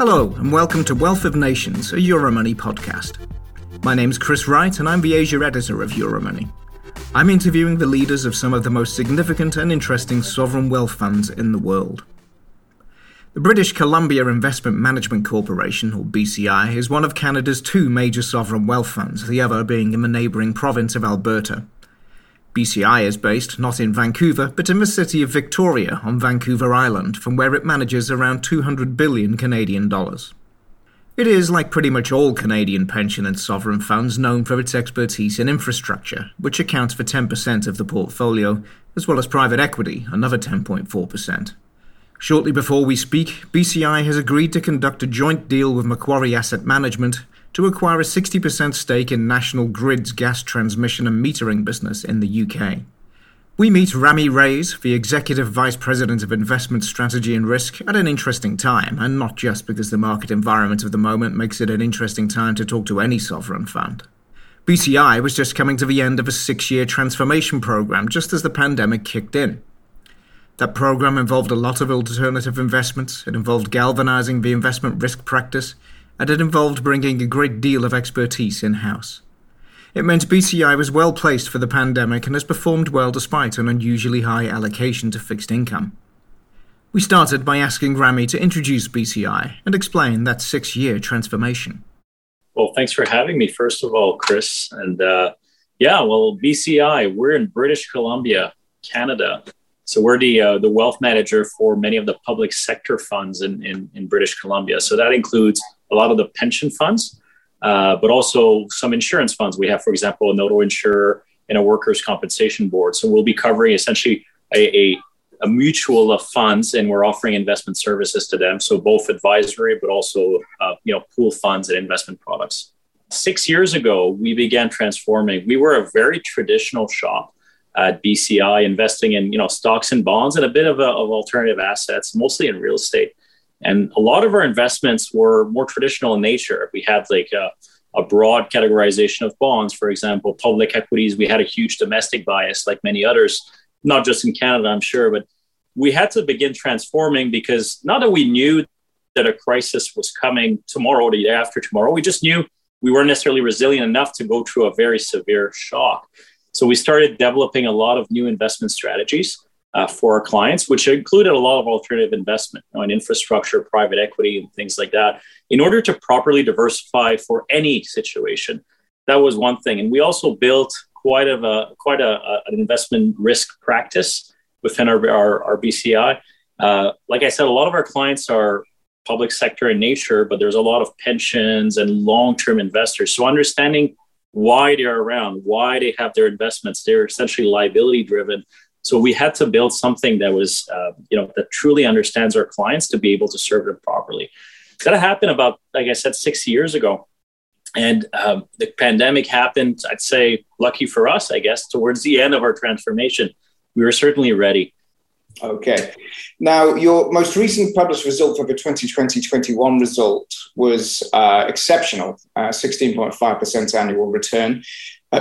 Hello and welcome to Wealth of Nations, a Euromoney podcast. My name's Chris Wright and I'm the Asia editor of Euromoney. I'm interviewing the leaders of some of the most significant and interesting sovereign wealth funds in the world. The British Columbia Investment Management Corporation, or BCI, is one of Canada's two major sovereign wealth funds, the other being in the neighbouring province of Alberta. BCI is based not in Vancouver, but in the city of Victoria on Vancouver Island, from where it manages around 200 billion Canadian dollars. It is, like pretty much all Canadian pension and sovereign funds, known for its expertise in infrastructure, which accounts for 10% of the portfolio, as well as private equity, another 10.4%. Shortly before we speak, BCI has agreed to conduct a joint deal with Macquarie Asset Management to acquire a 60% stake in National Grid's gas transmission and metering business in the UK. We meet Rami Reyes, the Executive Vice President of Investment Strategy and Risk, at an interesting time, and not just because the market environment of the moment makes it an interesting time to talk to any sovereign fund. BCI was just coming to the end of a 6-year transformation program just as the pandemic kicked in. That program involved a lot of alternative investments, it involved galvanizing the investment risk practice, and it involved bringing a great deal of expertise in-house. It meant BCI was well placed for the pandemic and has performed well despite an unusually high allocation to fixed income. We started by asking Rami to introduce BCI and explain that 6-year transformation. Well, thanks for having me, first of all, Chris. And BCI, we're in British Columbia, Canada. So we're the wealth manager for many of the public sector funds in British Columbia. So that includes a lot of the pension funds, but also some insurance funds. We have, for example, an auto insurer and a workers' compensation board. So we'll be covering essentially a mutual of funds, and we're offering investment services to them. So both advisory, but also pool funds and investment products. 6 years ago, we began transforming. We were a very traditional shop at BCI, investing in stocks and bonds and a bit of alternative assets, mostly in real estate. And a lot of our investments were more traditional in nature. We had a broad categorization of bonds, for example, public equities. We had a huge domestic bias like many others, not just in Canada, I'm sure. But we had to begin transforming because not that we knew that a crisis was coming tomorrow or the day after tomorrow. We just knew we weren't necessarily resilient enough to go through a very severe shock. So we started developing a lot of new investment strategies for our clients, which included a lot of alternative investment in infrastructure, private equity, and things like that, in order to properly diversify for any situation. That was one thing. And we also built quite an investment risk practice within our BCI. Like I said, a lot of our clients are public sector in nature, but there's a lot of pensions and long-term investors. So understanding why they're around, why they have their investments, they're essentially liability-driven. So we had to build something that was, that truly understands our clients to be able to serve them properly. That happened about, like I said, 6 years ago. And the pandemic happened, I'd say, lucky for us, I guess, towards the end of our transformation. We were certainly ready. Okay. Now, your most recent published result for the 2020-21 result was exceptional, 16.5% annual return.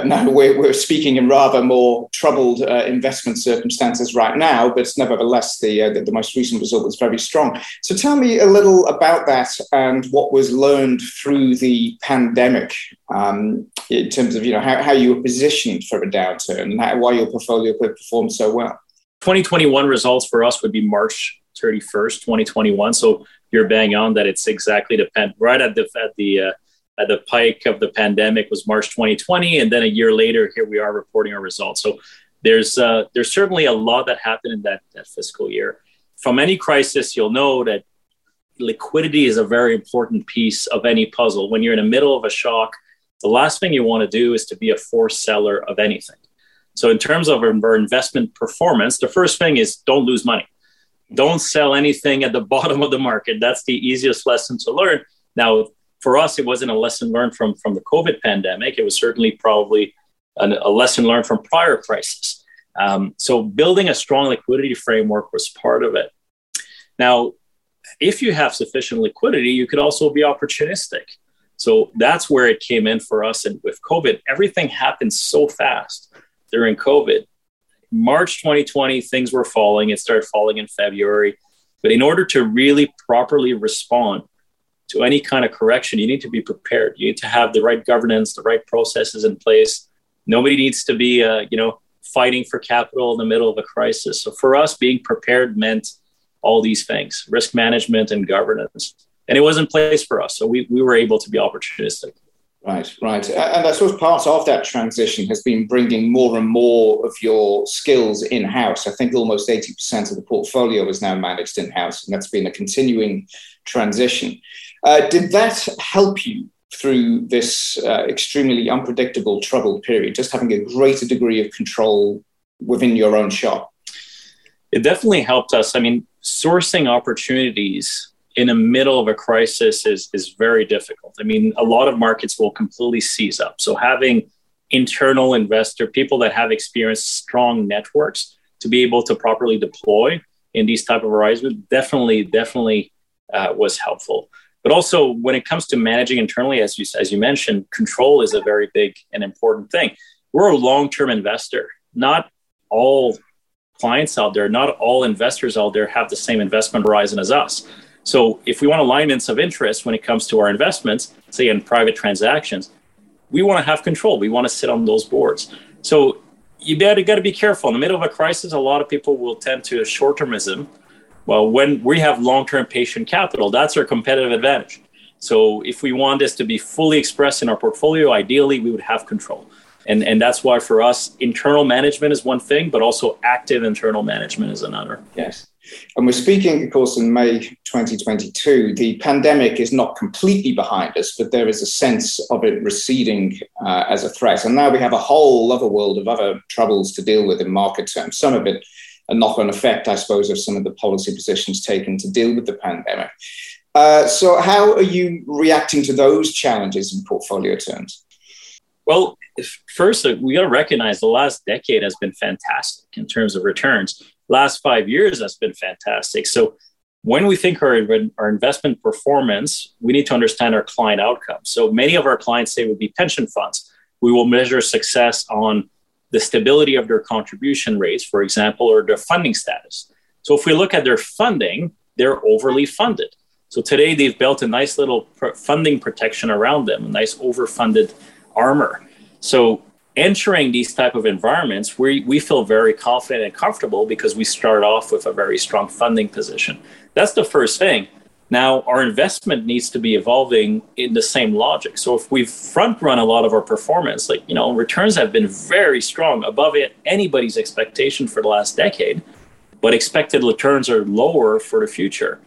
Now, we're speaking in rather more troubled investment circumstances right now, but nevertheless, the most recent result was very strong. So tell me a little about that and what was learned through the pandemic in terms of how you were positioned for a downturn and why your portfolio performed so well. 2021 results for us would be March 31st, 2021. So you're bang on that it's exactly right at the peak of the pandemic was March 2020. And then a year later, here we are reporting our results. So there's certainly a lot that happened in that fiscal year. From any crisis, you'll know that liquidity is a very important piece of any puzzle. When you're in the middle of a shock, the last thing you want to do is to be a forced seller of anything. So in terms of our investment performance, the first thing is don't lose money. Don't sell anything at the bottom of the market. That's the easiest lesson to learn. Now, for us, it wasn't a lesson learned from the COVID pandemic. It was certainly probably a lesson learned from prior crises. So building a strong liquidity framework was part of it. Now, if you have sufficient liquidity, you could also be opportunistic. So that's where it came in for us. And with COVID, everything happened so fast during COVID. March 2020, things were falling. It started falling in February. But in order to really properly respond to any kind of correction, you need to be prepared. You need to have the right governance, the right processes in place. Nobody needs to be, fighting for capital in the middle of a crisis. So for us, being prepared meant all these things, risk management and governance. And it was in place for us. So we were able to be opportunistic. Right. And I suppose part of that transition has been bringing more and more of your skills in-house. I think almost 80% of the portfolio is now managed in-house, and that's been a continuing transition. Did that help you through this extremely unpredictable, troubled period, just having a greater degree of control within your own shop? It definitely helped us. I mean, sourcing opportunities in the middle of a crisis is very difficult. I mean, a lot of markets will completely seize up. So having internal investor, people that have experienced strong networks to be able to properly deploy in these type of horizons definitely was helpful. But also when it comes to managing internally, as you mentioned, control is a very big and important thing. We're a long-term investor. Not all clients out there, not all investors out there have the same investment horizon as us. So if we want alignments of interest when it comes to our investments, say in private transactions, we want to have control. We want to sit on those boards. So you got to be careful. In the middle of a crisis, a lot of people will tend to short-termism. Well, when we have long-term patient capital, that's our competitive advantage. So if we want this to be fully expressed in our portfolio, ideally, we would have control. And that's why for us, internal management is one thing, but also active internal management is another. Yes. And we're speaking, of course, in May 2022. The pandemic is not completely behind us, but there is a sense of it receding as a threat. And now we have a whole other world of other troubles to deal with in market terms. Some of it a knock-on effect, I suppose, of some of the policy positions taken to deal with the pandemic. So how are you reacting to those challenges in portfolio terms? Well, first, we got to recognize the last decade has been fantastic in terms of returns. Last 5 years, that's been fantastic. So when we think our investment performance, we need to understand our client outcomes. So many of our clients, say, would be pension funds. We will measure success on the stability of their contribution rates, for example, or their funding status. So if we look at their funding, they're overly funded. So today, they've built a nice little funding protection around them, a nice overfunded armor. So entering these type of environments, we feel very confident and comfortable because we start off with a very strong funding position. That's the first thing. Now, our investment needs to be evolving in the same logic. So if we front run a lot of our performance, returns have been very strong above anybody's expectation for the last decade, but expected returns are lower for the future.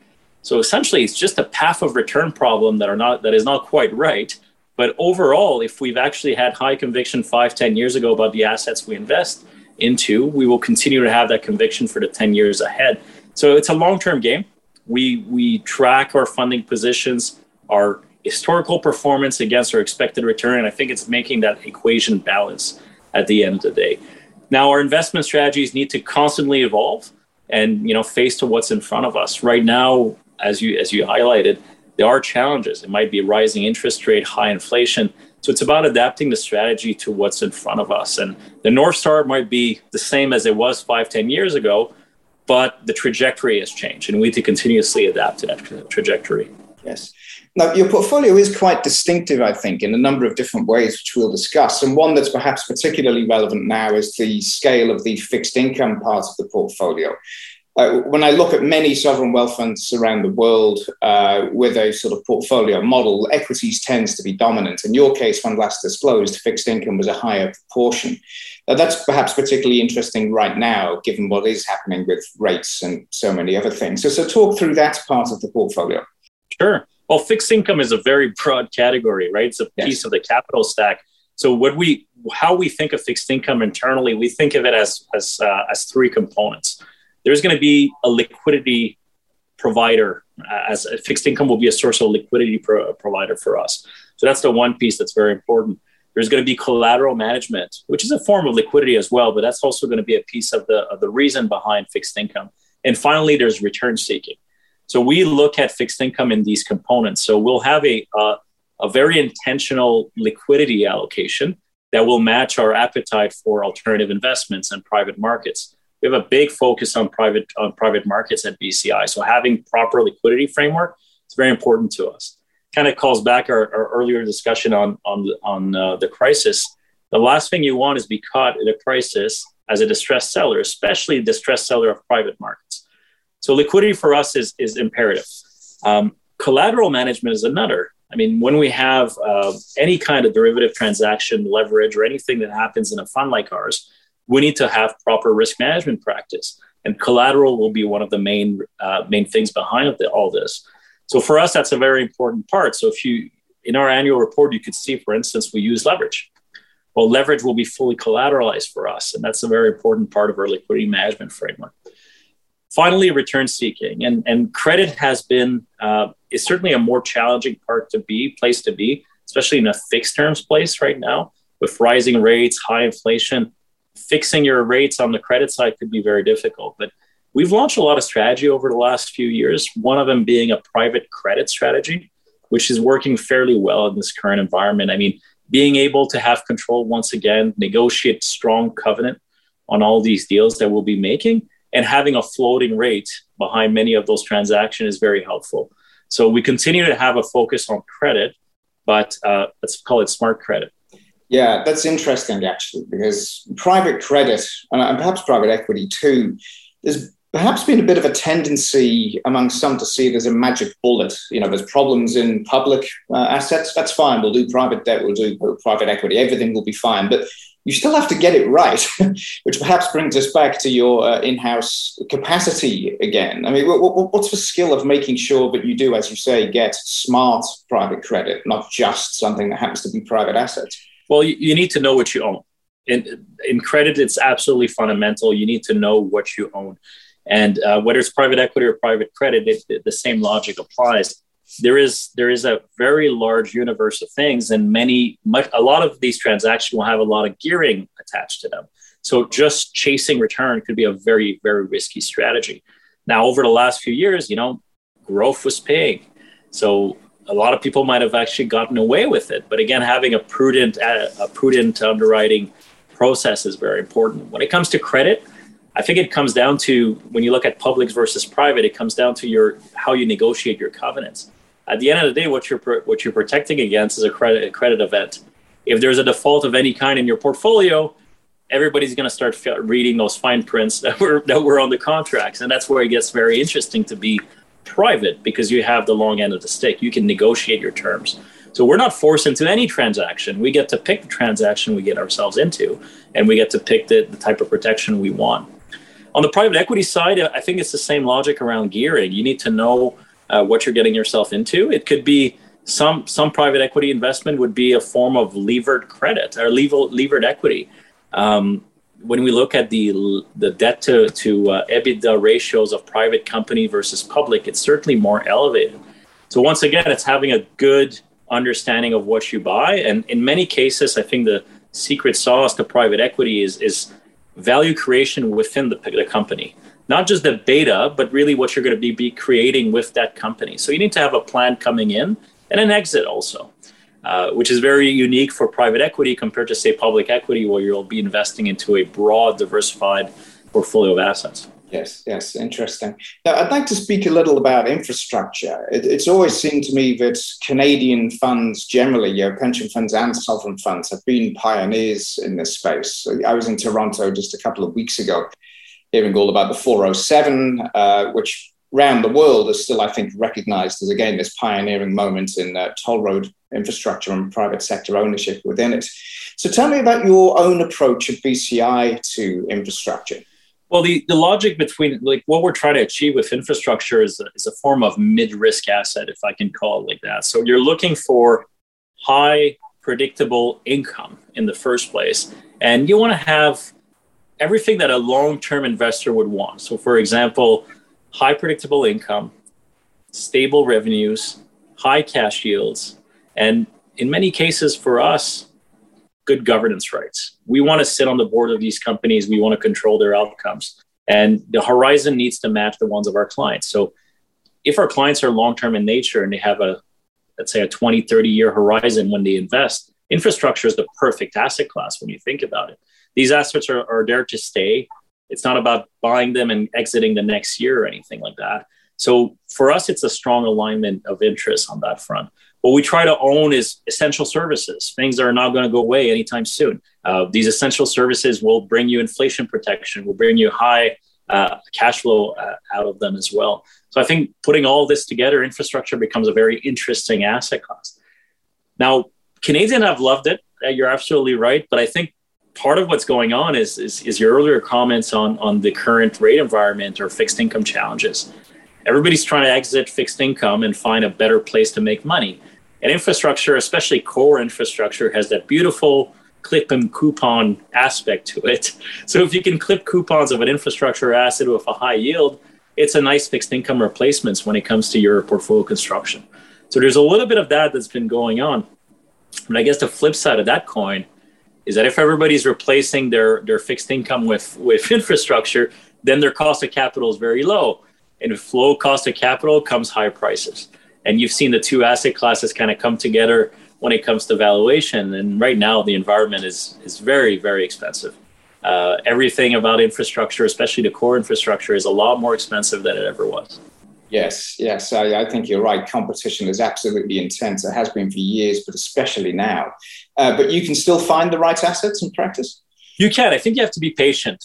So essentially, it's just a path of return problem that is not quite right. But overall, if we've actually had high conviction 5-10 years ago about the assets we invest into, we will continue to have that conviction for the 10 years ahead. So it's a long-term game. We track our funding positions, our historical performance against our expected return. And I think it's making that equation balance at the end of the day. Now, our investment strategies need to constantly evolve and, face to what's in front of us. Right now, as you highlighted, there are challenges. It might be rising interest rate, high inflation. So it's about adapting the strategy to what's in front of us. And the North Star might be the same as it was 5-10 years ago, but the trajectory has changed and we need to continuously adapt to that trajectory. Yes. Now, your portfolio is quite distinctive, I think, in a number of different ways, which we'll discuss. And one that's perhaps particularly relevant now is the scale of the fixed income part of the portfolio. When I look at many sovereign wealth funds around the world with a sort of portfolio model, equities tends to be dominant. In your case, when last disclosed, fixed income was a higher proportion. Now, that's perhaps particularly interesting right now, given what is happening with rates and so many other things. So talk through that part of the portfolio. Sure. Well, fixed income is a very broad category, right? It's a piece of the capital stack. So how we think of fixed income internally, we think of it as three components. There's going to be a liquidity provider, as fixed income will be a source of liquidity provider for us. So that's the one piece that's very important. There's going to be collateral management, which is a form of liquidity as well, but that's also going to be a piece of the reason behind fixed income. And finally, there's return seeking. So we look at fixed income in these components. So we'll have a very intentional liquidity allocation that will match our appetite for alternative investments and private markets. We have a big focus on private markets at BCI. So having proper liquidity framework is very important to us. kind of calls back our earlier discussion on the crisis. The last thing you want is be caught in a crisis as a distressed seller, especially a distressed seller of private markets. So liquidity for us is imperative. Collateral management is another. I mean, when we have any kind of derivative transaction, leverage, or anything that happens in a fund like ours, we need to have proper risk management practice. And collateral will be one of the main things behind all this. So for us, that's a very important part. So if you, in our annual report, you could see, for instance, we use leverage. Well, leverage will be fully collateralized for us. And that's a very important part of our liquidity management framework. Finally, return seeking. And credit has been, is certainly a more challenging place to be, especially in a fixed terms place right now with rising rates, high inflation. Fixing your rates on the credit side could be very difficult, but we've launched a lot of strategy over the last few years, one of them being a private credit strategy, which is working fairly well in this current environment. I mean, being able to have control once again, negotiate strong covenant on all these deals that we'll be making, and having a floating rate behind many of those transactions is very helpful. So we continue to have a focus on credit, but let's call it smart credit. Yeah, that's interesting, actually, because private credit and perhaps private equity too, there's perhaps been a bit of a tendency among some to see it as a magic bullet. You know, there's problems in public assets. That's fine. We'll do private debt. We'll do private equity. Everything will be fine. But you still have to get it right, which perhaps brings us back to your in-house capacity again. I mean, what's the skill of making sure that you do, as you say, get smart private credit, not just something that happens to be private assets? Well, you need to know what you own. In credit, it's absolutely fundamental. You need to know what you own. And whether it's private equity or private credit, the same logic applies. There is a very large universe of things, and a lot of these transactions will have a lot of gearing attached to them. So just chasing return could be a very, very risky strategy. Now, over the last few years, you know, growth was paying. So a lot of people might have actually gotten away with it. But again, having a prudent underwriting process is very important. When it comes to credit, I think it comes down to, when you look at public versus private, it comes down to how you negotiate your covenants. At the end of the day, what you're protecting against is a credit event. If there's a default of any kind in your portfolio, everybody's going to start reading those fine prints that were on the contracts. And that's where it gets very interesting to be private, because you have the long end of the stick. You can negotiate your terms. So we're not forced into any transaction. We get to pick the transaction we get ourselves into, and we get to pick the type of protection we want. On the private equity side, I think it's the same logic around gearing. You need to know what you're getting yourself into. It could be some private equity investment would be a form of levered credit or levered equity. When we look at the debt to EBITDA ratios of private company versus public, it's certainly more elevated. So once again, it's having a good understanding of what you buy. And in many cases, I think the secret sauce to private equity is value creation within the company, not just the beta, but really what you're going to be creating with that company. So you need to have a plan coming in and an exit also. Which is very unique for private equity compared to, say, public equity, where you'll be investing into a broad, diversified portfolio of assets. Yes, interesting. Now, I'd like to speak a little about infrastructure. It's always seemed to me that Canadian funds generally, pension funds and sovereign funds, have been pioneers in this space. I was in Toronto just a couple of weeks ago, hearing all about the 407, which around the world is still, I think, recognized as, again, this pioneering moment in toll road infrastructure and private sector ownership within it. So tell me about your own approach at BCI to infrastructure. Well, the logic between, like, what we're trying to achieve with infrastructure is a form of mid-risk asset, if I can call it like that. So you're looking for high predictable income in the first place, and you want to have everything that a long-term investor would want. So for example, high predictable income, stable revenues, high cash yields, and in many cases for us, good governance rights. We want to sit on the board of these companies. We want to control their outcomes. And the horizon needs to match the ones of our clients. So if our clients are long-term in nature and they have let's say a 20, 30-year horizon when they invest, infrastructure is the perfect asset class when you think about it. These assets are there to stay. It's not about buying them and exiting the next year or anything like that. So for us, it's a strong alignment of interest on that front. What we try to own is essential services, things that are not going to go away anytime soon. These essential services will bring you inflation protection, will bring you high cash flow out of them as well. So I think putting all this together, infrastructure becomes a very interesting asset class. Now, Canadians have loved it. You're absolutely right. But I think part of what's going on is your earlier comments on the current rate environment or fixed income challenges. Everybody's trying to exit fixed income and find a better place to make money. And infrastructure, especially core infrastructure, has that beautiful clip and coupon aspect to it. So if you can clip coupons of an infrastructure asset with a high yield, it's a nice fixed income replacement when it comes to your portfolio construction. So there's a little bit of that that's been going on. And I guess the flip side of that coin is that if everybody's replacing their fixed income with infrastructure, then their cost of capital is very low. And with low cost of capital comes high prices. And you've seen the two asset classes kind of come together when it comes to valuation. And right now, the environment is very, very expensive. Everything about infrastructure, especially the core infrastructure, is a lot more expensive than it ever was. Yes, I think you're right. Competition is absolutely intense. It has been for years, but especially now. But you can still find the right assets in practice? You can. I think you have to be patient.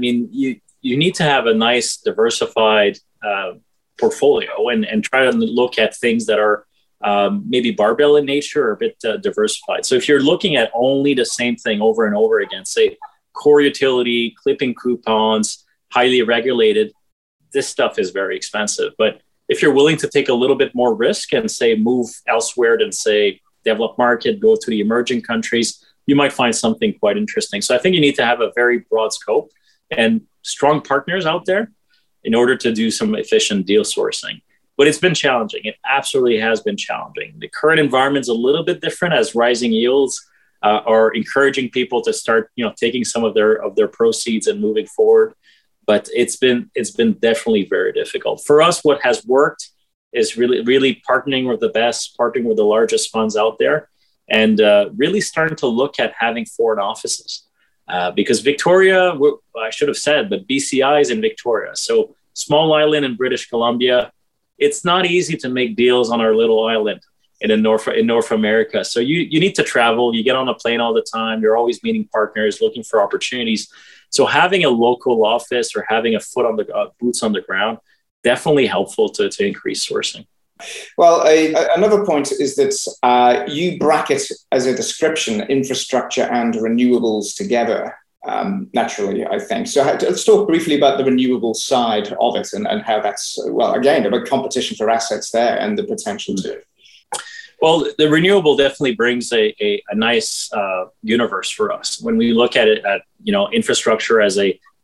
You need to have a nice diversified portfolio and try to look at things that are maybe barbell in nature or a bit diversified. So if you're looking at only the same thing over and over again, say core utility, clipping coupons, highly regulated, this stuff is very expensive. But if you're willing to take a little bit more risk and say move elsewhere than say developed market, go to the emerging countries, you might find something quite interesting. So I think you need to have a very broad scope and strong partners out there in order to do some efficient deal sourcing. But it's been challenging. It absolutely has been challenging. The current environment's a little bit different as rising yields are encouraging people to start, taking some of their proceeds and moving forward. But it's been definitely very difficult. For us, what has worked is really partnering with the best, partnering with the largest funds out there, and really starting to look at having foreign offices. Because Victoria, I should have said, but BCI is in Victoria. So small island in British Columbia, it's not easy to make deals on our little island in North America. So you need to travel, you get on a plane all the time, you're always meeting partners, looking for opportunities. So having a local office or having a foot on the boots on the ground, definitely helpful to increase sourcing. Well, another point is that you bracket as a description infrastructure and renewables together, naturally, I think. So let's talk briefly about the renewable side of it and how that's, well, again, about competition for assets there and the potential to. Well, the renewable definitely brings a nice universe for us. When we look at it at, infrastructure as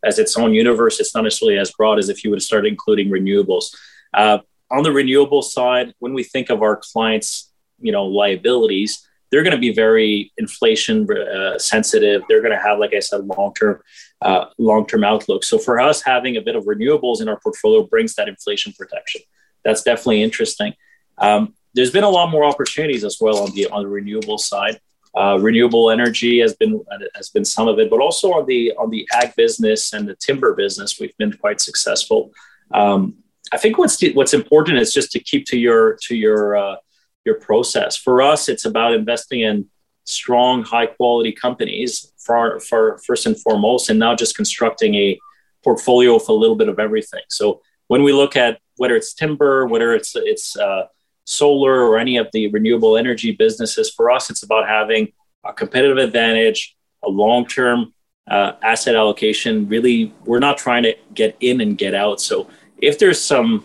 its own universe, it's not necessarily as broad as if you would start including renewables. On the renewable side, when we think of our clients, liabilities, they're going to be very inflation sensitive. They're going to have, like I said, long-term outlook. So for us, having a bit of renewables in our portfolio brings that inflation protection. That's definitely interesting. There's been a lot more opportunities as well on the renewable side. Renewable energy has been some of it, but also on the ag business and the timber business, we've been quite successful. I think what's important is just to keep to your process. For us, it's about investing in strong, high quality companies for first and foremost, and not just constructing a portfolio with a little bit of everything. So when we look at whether it's timber, whether it's solar or any of the renewable energy businesses, for us, it's about having a competitive advantage, a long-term asset allocation. Really, we're not trying to get in and get out. So if there's some,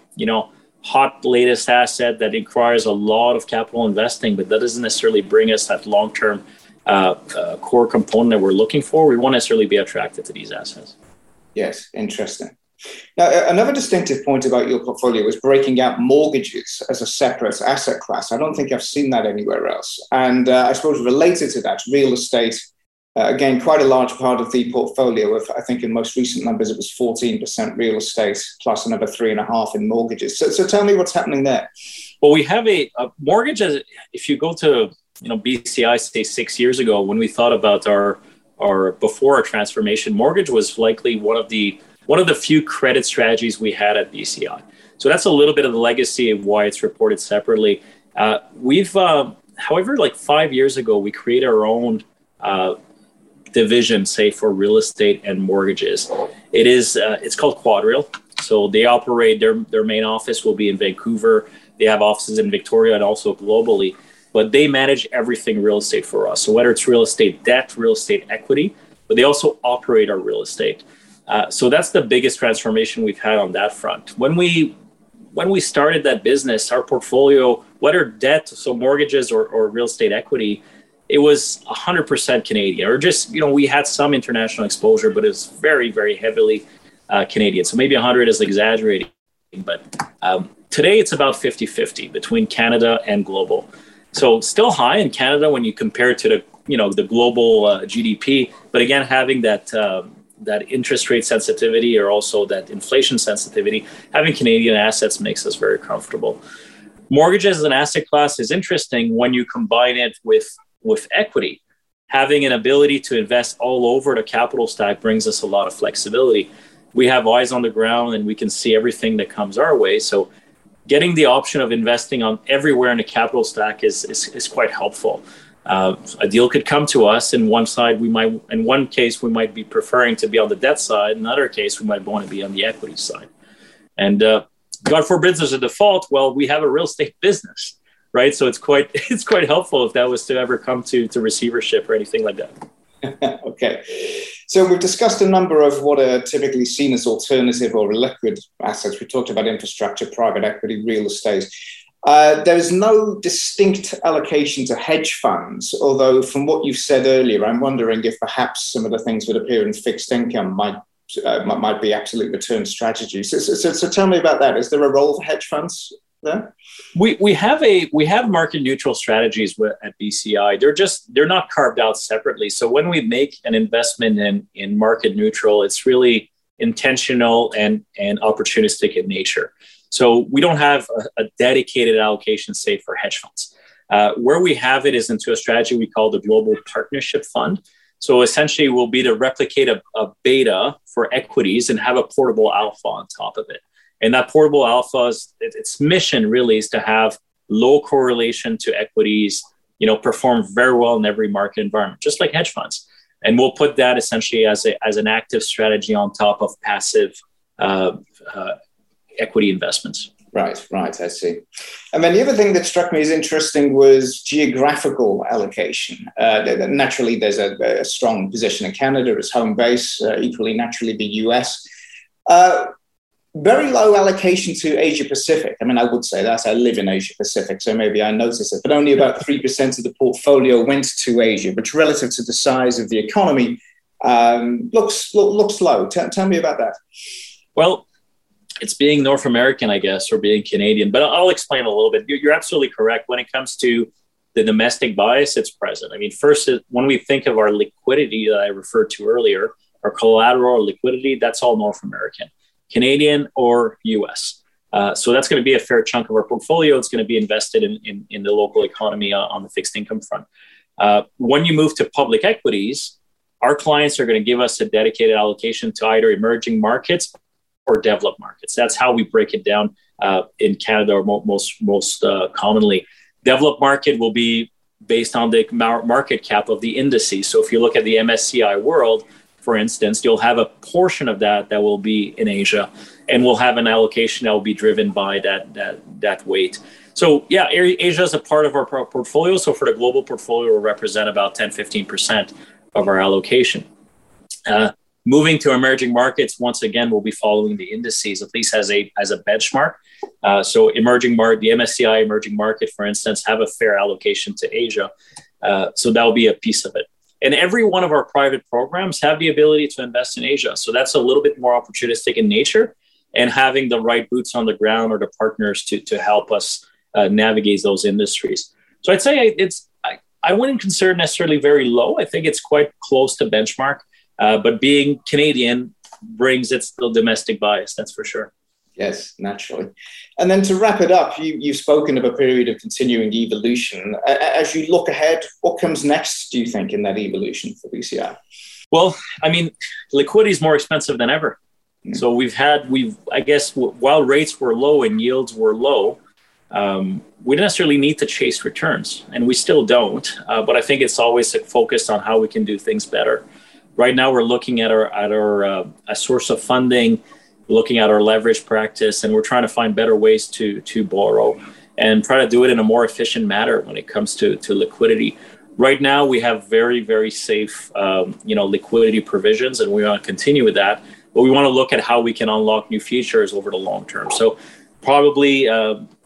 hot latest asset that requires a lot of capital investing, but that doesn't necessarily bring us that long-term core component that we're looking for, we won't necessarily be attracted to these assets. Yes, interesting. Now, another distinctive point about your portfolio is breaking out mortgages as a separate asset class. I don't think I've seen that anywhere else. And I suppose related to that, real estate, again, quite a large part of the portfolio. I think in most recent numbers, it was 14% real estate plus another 3.5 in mortgages. So tell me what's happening there. Well, we have a mortgage. If you go to BCI, say 6 years ago, when we thought about our before our transformation, mortgage was likely one of the few credit strategies we had at BCI. So that's a little bit of the legacy of why it's reported separately. However, like 5 years ago, we created our own division, say, for real estate and mortgages. It's called QuadReal. So they operate, their main office will be in Vancouver. They have offices in Victoria and also globally, but they manage everything real estate for us. So whether it's real estate debt, real estate equity, but they also operate our real estate. So that's the biggest transformation we've had on that front. When we started that business, our portfolio, whether debt, so mortgages or real estate equity, it was 100% Canadian, or just, you know, we had some international exposure, but it was very, very heavily Canadian. So maybe 100 is exaggerating, but today it's about 50-50 between Canada and global. So still high in Canada when you compare it to the, you know, the global GDP, but again, having that interest rate sensitivity or also that inflation sensitivity, having Canadian assets makes us very comfortable. Mortgages as an asset class is interesting when you combine it with equity. Having an ability to invest all over the capital stack brings us a lot of flexibility. We have eyes on the ground and we can see everything that comes our way. So getting the option of investing on everywhere in the capital stack is quite helpful. A deal could come to us, and in one case, we might be preferring to be on the debt side. In another case, we might want to be on the equity side. And God forbid there's a default. Well, we have a real estate business, right? So it's quite helpful if that was to ever come to receivership or anything like that. Okay. So we've discussed a number of what are typically seen as alternative or liquid assets. We talked about infrastructure, private equity, real estate. There's no distinct allocation to hedge funds, although from what you've said earlier, I'm wondering if perhaps some of the things that appear in fixed income might be absolute return strategies. So tell me about that. Is there a role for hedge funds there? We have market neutral strategies at BCI. They're not carved out separately. So when we make an investment in market neutral, it's really intentional and opportunistic in nature. So we don't have a dedicated allocation, say, for hedge funds. Where we have it is into a strategy we call the Global Partnership Fund. So essentially, we'll be to replicate a beta for equities and have a portable alpha on top of it. And that portable alpha, its mission really is to have low correlation to equities, you know, perform very well in every market environment, just like hedge funds. And we'll put that essentially as an active strategy on top of passive equity investments. Right. I see. And then the other thing that struck me as interesting was geographical allocation. Naturally, there's a strong position in Canada as home base, equally naturally the US. Very low allocation to Asia Pacific. I mean, I would say that I live in Asia Pacific, so maybe I notice it, but only about 3% of the portfolio went to Asia, which relative to the size of the economy looks low. Tell me about that. Well, it's being North American, I guess, or being Canadian, but I'll explain a little bit. You're absolutely correct. When it comes to the domestic bias, it's present. I mean, first, when we think of our liquidity that I referred to earlier, our collateral liquidity, that's all North American, Canadian or US. So that's going to be a fair chunk of our portfolio. It's going to be invested in the local economy on the fixed income front. When you move to public equities, our clients are going to give us a dedicated allocation to either emerging markets or developed markets. That's how we break it down in Canada, or most commonly. Developed market will be based on the market cap of the indices. So if you look at the MSCI World, for instance, you'll have a portion of that will be in Asia, and we'll have an allocation that will be driven by that weight. So yeah, Asia is a part of our portfolio. So for the global portfolio, will represent about 10-15% of our allocation. Moving to emerging markets, once again, we'll be following the indices, at least as a benchmark. So the MSCI emerging market, for instance, have a fair allocation to Asia. So that'll be a piece of it. And every one of our private programs have the ability to invest in Asia. So that's a little bit more opportunistic in nature, and having the right boots on the ground or the partners to help us navigate those industries. So I'd say I wouldn't consider necessarily very low. I think it's quite close to benchmark. But being Canadian brings its little domestic bias, that's for sure. Yes, naturally. And then to wrap it up, you've spoken of a period of continuing evolution. As you look ahead, what comes next, do you think, in that evolution for BCI? Well, I mean, liquidity is more expensive than ever. Mm-hmm. So I guess, while rates were low and yields were low, We don't necessarily need to chase returns, and we still don't, but I think it's always focused on how we can do things better. Right now, we're looking at our source of funding, looking at our leverage practice, and we're trying to find better ways to borrow and try to do it in a more efficient manner when it comes to liquidity. Right now, we have very, very safe liquidity provisions, and we want to continue with that, but we want to look at how we can unlock new features over the long term. So probably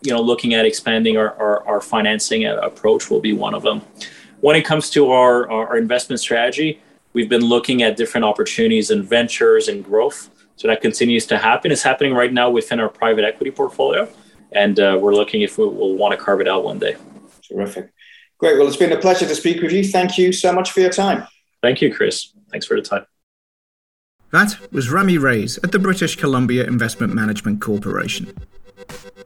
looking at expanding our financing approach will be one of them. When it comes to our investment strategy, we've been looking at different opportunities and ventures and growth. So that continues to happen. It's happening right now within our private equity portfolio. And we're looking if we will want to carve it out one day. Terrific. Great. Well, it's been a pleasure to speak with you. Thank you so much for your time. Thank you, Chris. Thanks for the time. That was Rami Reyes at the British Columbia Investment Management Corporation.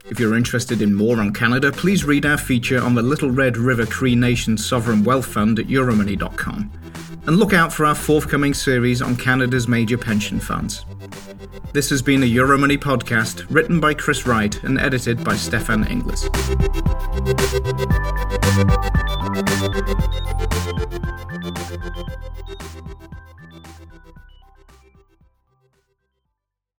If you're interested in more on Canada, please read our feature on the Little Red River Cree Nation Sovereign Wealth Fund at Euromoney.com. And look out for our forthcoming series on Canada's major pension funds. This has been a Euromoney podcast written by Chris Wright and edited by Stefan Inglis.